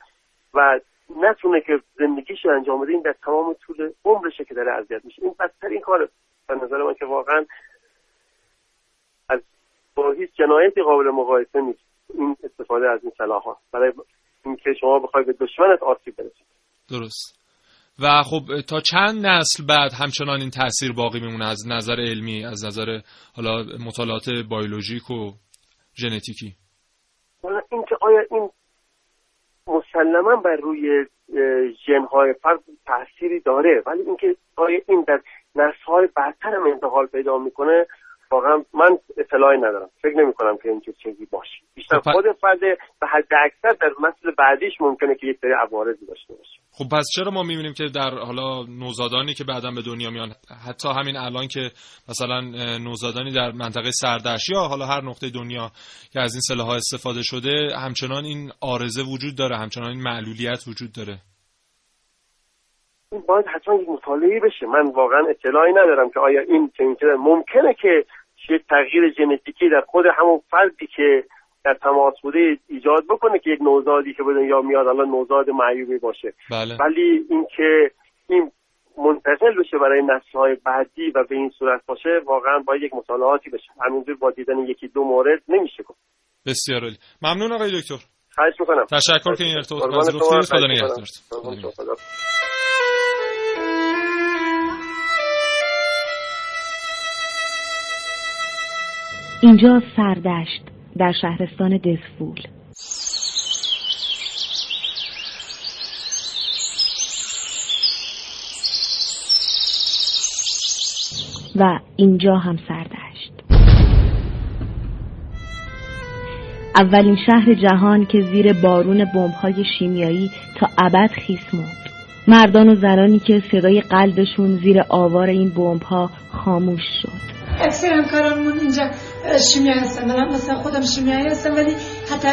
و نتونه که زندگیش رو انجام بده، این در تمام طول عمرشه که داره اذیت میشه. این بدترین کاره به نظر من که واقعا از با هیچ جنایتی قابل مقایسه نیست این استفاده از این سلاح‌ها برای اینکه شما بخوای به دشمنت آسیب برسید. درست. و خب تا چند نسل بعد همچنان این تاثیر باقی میمونه از نظر علمی، از نظر حالا مطالعات بیولوژیک و ژنتیکی؟ حالا اینکه آیا این مسلماً بر روی ژن‌های فرد تأثیری داره، ولی اینکه آیا این در نسل‌های بعدتر هم انتقال پیدا میکنه، واقعا من اطلاعی ندارم. فکر نمی‌کنم که اینجور چیزی باشه. بیشتر خود فرد به حد اکثر در مسئله بعدیش ممکنه که یک سری عوارضی داشته باشه. خب پس چرا ما می‌بینیم که در حالا نوزادانی که بعداً به دنیا میان، حتی همین الان که مثلا نوزادانی در منطقه سردشت یا حالا هر نقطه دنیا که از این سلاح‌ها استفاده شده، همچنان این عارضه وجود داره، همچنان این معلولیت وجود داره؟ باید حتما یک مطالعه بشه. من واقعا اطلاعی ندارم که آیا این چنین ممکنه که یک تغییر ژنتیکی در خود همون فردی که در تماس بوده ایجاد بکنه که یک نوزادی که به دنیا میاد الان نوزاد معیوبی باشه. بله. ولی اینکه این منتقل بشه برای نسل‌های بعدی و به این صورت باشه، واقعا باید یک مطالعاتی بشه. همینجور با دیدن یکی دو مورد نمیشه گفت. بسیار عالی. ممنون آقای دکتر. خواهش می‌کنم. تشکر که این ارتباط پذیرفتید. خدا نگهدار. اینجا سردشت در شهرستان دزفول. و اینجا هم سردشت، اولین شهر جهان که زیر بارون بمب‌های شیمیایی تا ابد خیس موند. مردان و زنانی که صدای قلبشون زیر آوار این بمب‌ها خاموش شد. اکثر همکارانمون اینجا شیمیایی هستن. من مثلا خودم شیمیایی هستم، ولی حتی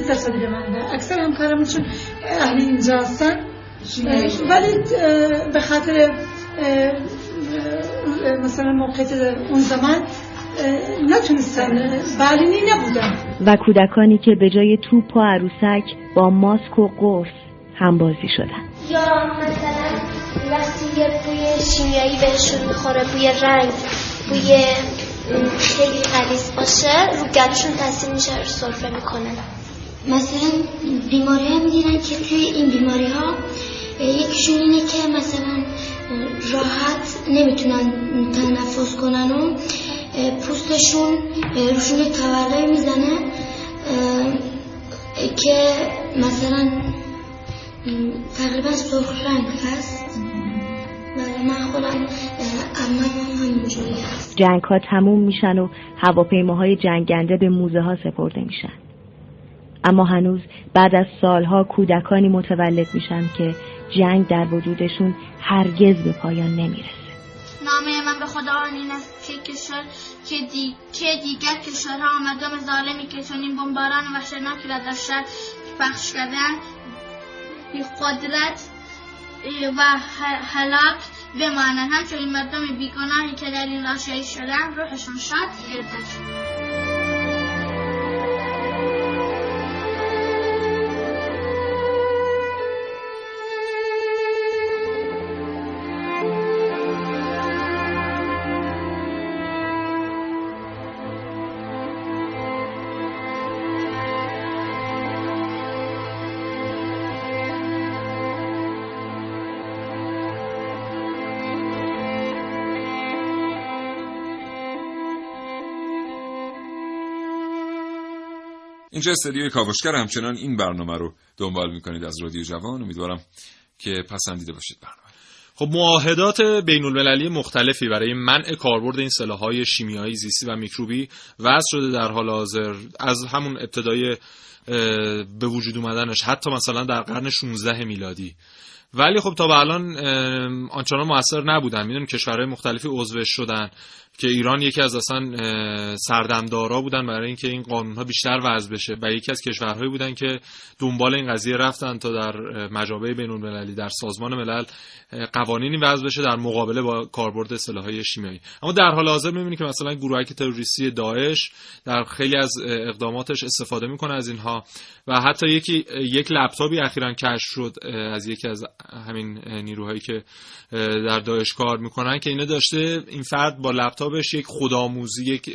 10% به من ده. اکثر همکارمون چون اهل اینجا هستن ولی به خاطر مثلا موقعیت اون زمان نتونستن بالینی نبودن. و کودکانی که به جای توپ و عروسک با ماسک و قرص هم بازی شدن، یا مثلا وقتی یه بوی شیمیایی بهشون میخوره، بوی رنگ، بوی خیلی غلیظ باشه، رو گلوشون تاثیر میشه، رو سرفه میکنن. مثلا بیماری ها میگیرن که توی این بیماری ها یکیشون اینه که مثلا راحت نمیتونن تنفس کنن و پوستشون روشون تولایی میزنه که مثلا تقریبا سرخ رنگ هست. من خودم همینجوری هست. جنگ ها تموم میشن و هواپیماهای جنگنده به موزه ها سپرده میشن. اما هنوز بعد از سالها کودکانی متولد میشن که جنگ در وجودشون هرگز به پایان نمیرسه. نامه من به خداوند این است که دیگر کشورها آمدم ظالمی که چنین بمباران و شناکی را در شهر پخش کردن بی قدرت و هلاک بمانند، همچنین مردم بیگناهی که در این لاشایی شدن روحشون شاد گرفته شد. اینجا استدیوی کاوشگر، همچنان این برنامه رو دنبال میکنید از رادیو جوان. امیدوارم که پسندیده باشید برنامه. خب معاهدات بین المللی مختلفی برای منع کاربرد این سلاح‌های شیمیایی، زیستی و میکروبی وضع شده در حال حاضر، از همون ابتدای به وجود اومدنش، حتی مثلا در قرن 16 میلادی. ولی خب تا به الان آنچنان مؤثر نبودن. میدونیم کشورهای مختلفی عضوش شدن که ایران یکی از اصلا سردمدارا بودن برای اینکه این قانونها بیشتر وضع بشه و یکی از کشورهایی بودن که دنبال این قضیه رفتن تا در مجامع بین‌المللی، در سازمان ملل قوانینی وضع بشه در مقابله با کاربرد سلاح‌های شیمیایی. اما در حال حاضر می‌بینیم که مثلا گروهک تروریستی داعش در خیلی از اقداماتش استفاده می‌کنه از اینها و حتی یک لپتاپی اخیراً کشف شد از یکی از همین نیروهایی که در داعش کار می‌کنن که اینا داشته این فرد با لپتاپ بهش یک خودآموزی، یک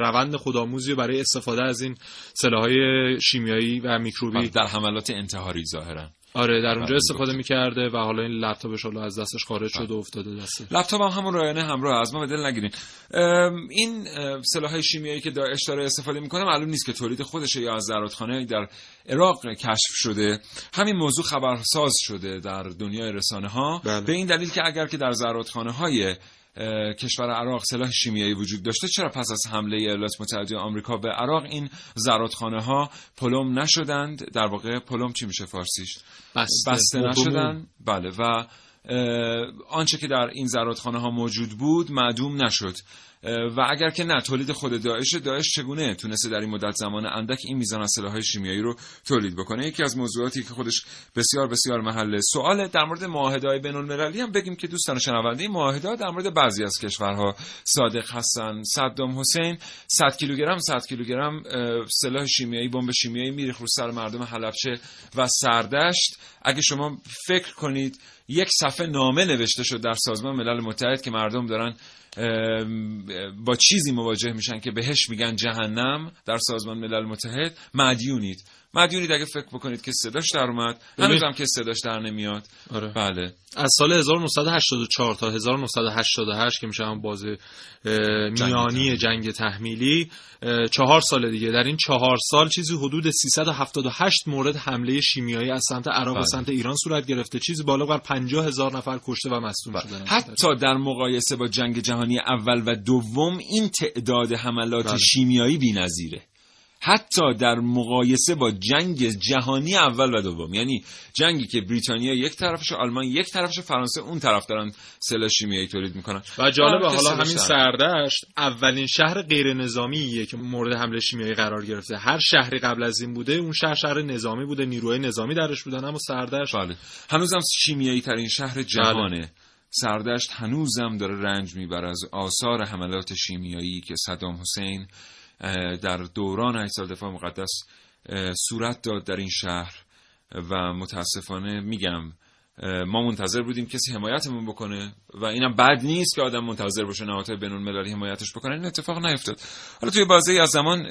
روند خودآموزی برای استفاده از این سلاح‌های شیمیایی و میکروبی در حملات انتحاری ظاهرا در اونجا استفاده می‌کرده و حالا این لپتاپش حالا از دستش خارج شده و افتاده دست. لپتاپ هم همون رایانه همراه، از ما بدل نگیرین. این سلاح‌های شیمیایی که داعش داره استفاده می‌کنه معلوم نیست که تولید خودشه یا از زرادخانه در عراق کشف شده. همین موضوع خبرساز شده در دنیای رسانه‌ها به این دلیل که اگر که در زرادخانه‌های کشور عراق سلاح شیمیایی وجود داشته، چرا پس از حمله ایالات متحده آمریکا به عراق این زرادخانه‌ها پلم نشدند؟ در واقع پلم چی میشه فارسیش؟ بسته نشدند. بله، و آنچه که در این زرادخانه‌ها موجود بود معدوم نشد و اگر که نه تولید خود داعش چگونه تونسته در این مدت زمان اندک این میزان از سلاح‌های شیمیایی رو تولید بکنه؟ یکی از موضوعاتی که خودش بسیار بسیار محل سوال. در مورد معاهده‌های بین‌المللی هم بگیم که دوستان شنونده، این معاهده‌ها در مورد بعضی از کشورها صادق هستن. صدام حسین 100 کیلوگرم سلاح شیمیایی، بمب شیمیایی میریخت رو سر مردم حلبچه و سردشت. اگه شما فکر کنید یک صفحه نامه نوشته شد در سازمان ملل متحد که مردم دارن با چیزی مواجه میشن که بهش میگن جهنم، در سازمان ملل متحد مدیونید اگه فکر بکنید که صداش در اومد، هنوزم که صداش در نمیاد. آره. بله، از سال 1984 تا 1988 که میشه هم باز میانی جنگ تحمیلی، 4 سال دیگه. در این 4 سال چیزی حدود 378 مورد حمله شیمیایی از سمت عراق و سمت ایران صورت گرفته، چیزی بالغ بر 50,000 نفر کشته و مصدوم شدن. حتی در مقایسه با جنگ جهانی اول و دوم این تعداد حملات شیمیایی بی‌نظیره. حتی در مقایسه با جنگ جهانی اول و دوم، یعنی جنگی که بریتانیا یک طرفش، آلمان یک طرفش، فرانسه اون طرف دارن سلاح شیمیایی تولید میکنن. و جالبه حالا همین سردشت اولین شهر غیر نظامیه که مورد حمله شیمیایی قرار گرفته. هر شهری قبل از این بوده، اون شهر نظامی بوده، نیروهای نظامی درش بودن، اما سردشت هنوزم شیمیایی ترین شهر جهانه. سردشت هنوزم داره رنج میبره از آثار حملات شیمیایی که صدام حسین در دوران 8 سال دفاع مقدس صورت داد در این شهر. و متاسفانه میگم ما منتظر بودیم کسی حمایتمون بکنه و اینم بد نیست که آدم منتظر باشه نهادهای بین‌المللی حمایتش بکنه. این اتفاق نیفتاد. حالا توی بازه‌ای از زمان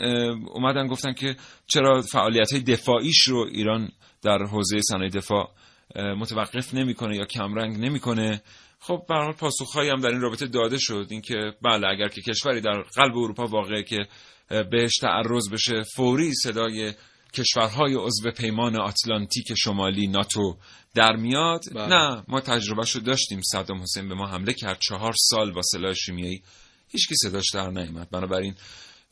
اومدن گفتن که چرا فعالیت‌های دفاعیش رو ایران در حوزه صنایع دفاع متوقف نمی‌کنه یا کمرنگ نمی‌کنه. خب به هر حال پاسخ‌هایی هم در این رابطه داده شد، اینکه بله اگر که کشوری در قلب اروپا واقعه که بهش تعرض بشه، فوری صدای کشورهای عضو پیمان آتلانتیک شمالی ناتو در میاد. نه، ما تجربهشو داشتیم. صدام حسین به ما حمله کرد، 4 سال با سلاح شیمیایی، هیچ کی صداش در نیامد. بنابراین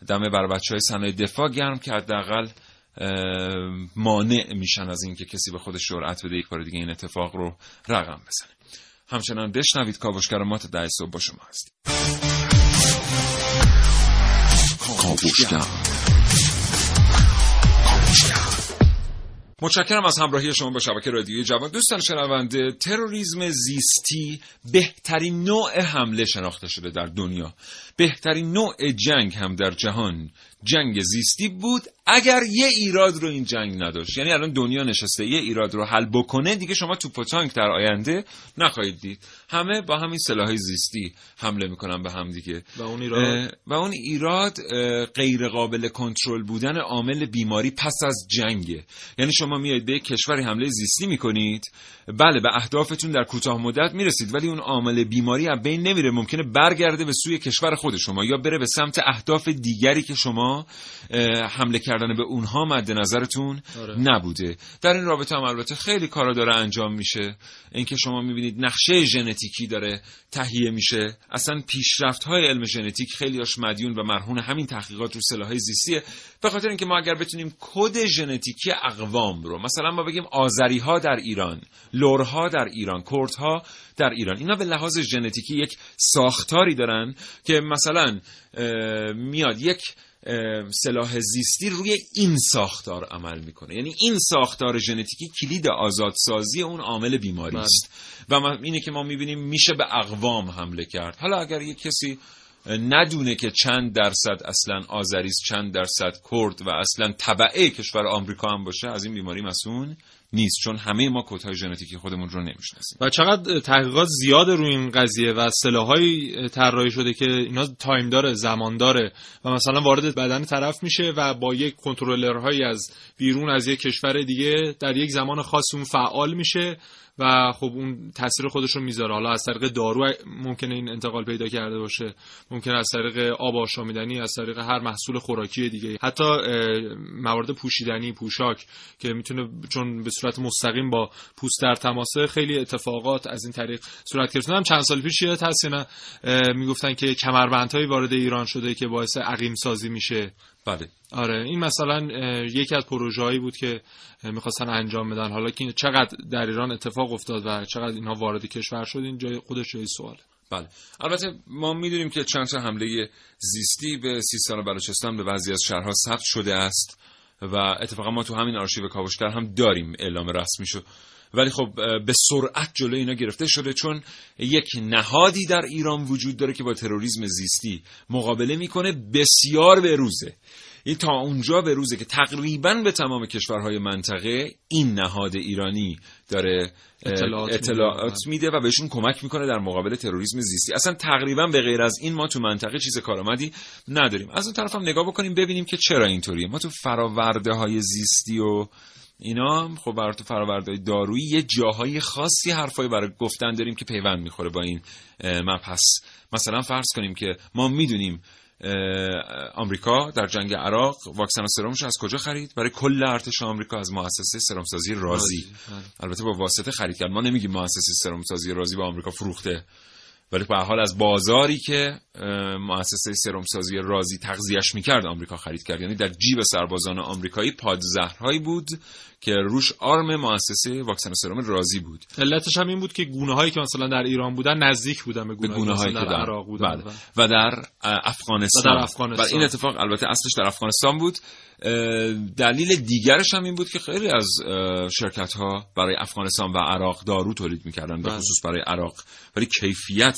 دم بر بچهای صنایع دفاع گرم که حداقل مانع میشن از اینکه کسی به خودش جرأت بده یک بار دیگه این اتفاق رو رقم بزنه. همچنان بشنوید کاوشگر ما تا 10 صبح با شما هست. متشکرم از همراهی شما با شبکه رادیویی جوان. دوستان شنونده، تروریسم زیستی بهترین نوع حمله شناخته شده در دنیا. بهترین نوع جنگ هم در جهان جنگ زیستی بود اگر یه ایراد رو این جنگ نداشت. یعنی الان دنیا نشسته یه ایراد رو حل بکنه، دیگه شما توپ و تانک در آینده نخواهید دید. همه با همین سلاح‌های زیستی حمله میکنن به هم دیگه و اون ایراد غیر قابل کنترل بودن عامل بیماری پس از جنگه. یعنی شما میایید به کشوری حمله زیستی میکنید، بله به اهدافتون در کوتاه مدت میرسید، ولی اون عامل بیماری از بین نمیره، ممکنه برگرده به سوی کشور خود شما یا بره به سمت اهداف دیگری که شما حمله کردن به اونها مد نظرتون نبوده. در این رابطه هم البته خیلی کارا داره انجام میشه. اینکه شما میبینید نقشه ژنتیکی داره تهیه میشه. اصلا پیشرفت‌های علم ژنتیک خیلیاش مدیون و مرهون همین تحقیقات رو سلاح‌های زیستیه. به خاطر اینکه ما اگر بتونیم کد ژنتیکی اقوام رو مثلا ما بگیم آذری‌ها در ایران، لورها در ایران، کردها در ایران، اینا به لحاظ ژنتیکی یک ساختاری دارن که مثلا میاد یک سلاح زیستی روی این ساختار عمل میکنه. یعنی این ساختار ژنتیکی کلید آزادسازی اون عامل بیماری است و اینه که ما میبینیم میشه به اقوام حمله کرد. حالا اگر یک کسی ندونه که چند درصد اصلا آذریست، چند درصد کرد و اصلا تبعه کشور آمریکا هم باشه، از این بیماری مسئول نیست، چون همه ما کدهای ژنتیکی خودمون رو نمی‌شناسیم. و چقدر تحقیقات زیاد روی این قضیه و سلاح‌های طراحی شده که اینا تایم داره، زمان داره و مثلا وارد بدن طرف میشه و با یک کنترلرهایی از بیرون از یک کشور دیگه در یک زمان خاص اون فعال میشه و خب اون تاثیر خودش رو میذاره. حالا از طریق دارو ممکنه این انتقال پیدا کرده باشه، ممکنه از طریق آب آشامیدنی، از طریق هر محصول خوراکی دیگه، حتی موارد پوشیدنی، پوشاک که میتونه چون به صورت مستقیم با پوست در تماسه، خیلی اتفاقات از این طریق صورت گرفته. هم چند سال پیش یادت هست نه میگفتن که کمربندهای وارد ایران شده که باعث عقیم سازی میشه. بله آره، این مثلا یکی از پروژه‌هایی بود که می‌خواستن انجام بدن. حالا که چقدر در ایران اتفاق افتاد و چقدر اینها وارد کشور شد، این جای خودش یه سواله. بله البته ما می‌دونیم که چند تا حمله زیستی به سیستان و بلوچستان به بعضی از شهرها ثبت شده است و اتفاقا ما تو همین آرشیو کاوشگر هم داریم اعلام رسمیشو، ولی خب به سرعت جلوی اینا گرفته شده، چون یک نهادی در ایران وجود داره که با تروریسم زیستی مقابله میکنه. بسیار بروزه، این تا اونجا بروزه که تقریباً به تمام کشورهای منطقه این نهاد ایرانی داره اطلاعات میده و بهشون کمک میکنه در مقابل تروریسم زیستی. اصلا تقریبا به غیر از این ما تو منطقه چیز کارآمدی نداریم. از اون طرف هم نگاه بکنیم ببینیم که چرا اینطوریه. ما تو فراورده‌های زیستی و اینا، خب برای تو فراوردهای دارویی یه جاهای خاصی حرفای برای گفتن داریم که پیوند میخوره با این مبحث. مثلا فرض کنیم که ما میدونیم آمریکا در جنگ عراق واکسن سرمش از کجا خرید؟ برای کل ارتش آمریکا از مؤسسه سرم سازی رازی. البته با واسطه خرید کرد، ما نمیگیم مؤسسه سرم سازی رازی با آمریکا فروخته، ولی به هر حال از بازاری که مؤسسه سرم سازی رازی تغذیه‌اش میکرد آمریکا خرید کرد. یعنی در جیب سربازان آمریکایی پادزهرهایی بود که روش آرم مؤسسه واکسن سرم رازی بود. علتش هم این بود که گونه‌هایی که مثلا در ایران بودن نزدیک بودن به گونه‌هایی که در عراق بودن و در افغانستان. و این اتفاق البته اصلش در افغانستان بود. دلیل دیگرش هم این بود که خیلی از شرکت‌ها برای افغانستان و عراق دارو تولید می‌کردن، به خصوص برای عراق، ولی کیفیت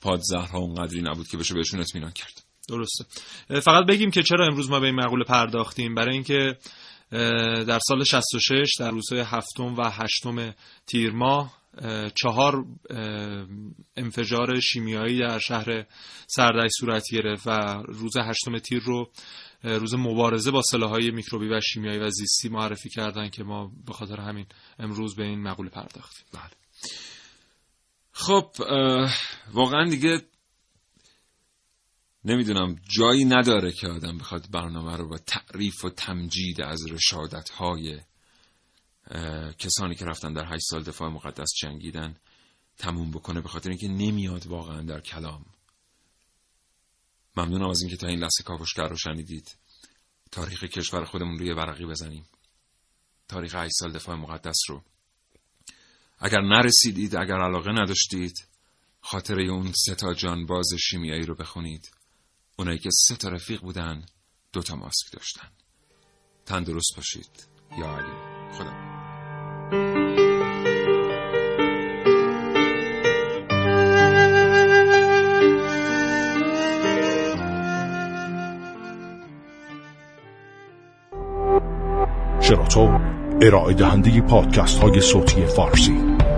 پادزهرها اونقدری نبود که بشه بهشون اطمینان کرد. درسته. فقط بگیم که چرا امروز ما به این مقوله پرداختیم. برای اینکه در سال 66 در روزهای 7 و 8 تیر ماه 4 انفجار شیمیایی در شهر سردشت صورت گرفت و روز 8 تیر رو روز مبارزه با سلاح‌های میکروبی و شیمیایی و زیستی معرفی کردن که ما به خاطر همین امروز به این مقوله پرداختیم. بله. خب واقعا دیگه نمیدونم، جایی نداره که آدم بخواد برنامه رو با تعریف و تمجید از رشادت‌های کسانی که رفتن در 8 سال دفاع مقدس جنگیدن تموم بکنه، به خاطر اینکه نمیاد واقعا در کلام. ممنونم از اینکه تا این لحظه کاوشگر رو شنیدید. تاریخ کشور خودمون روی ورقی بزنیم. تاریخ 8 سال دفاع مقدس رو. اگر نرسیدید، اگر علاقه نداشتید، خاطره اون 3 تا جانباز شیمیایی رو بخونید. اونایی که 3 تا رفیق بودن، 2 تا ماسک داشتن. تندرست باشید. یا علی. خدا. شنوتو ارائه دهنده پادکست های صوتی فارسی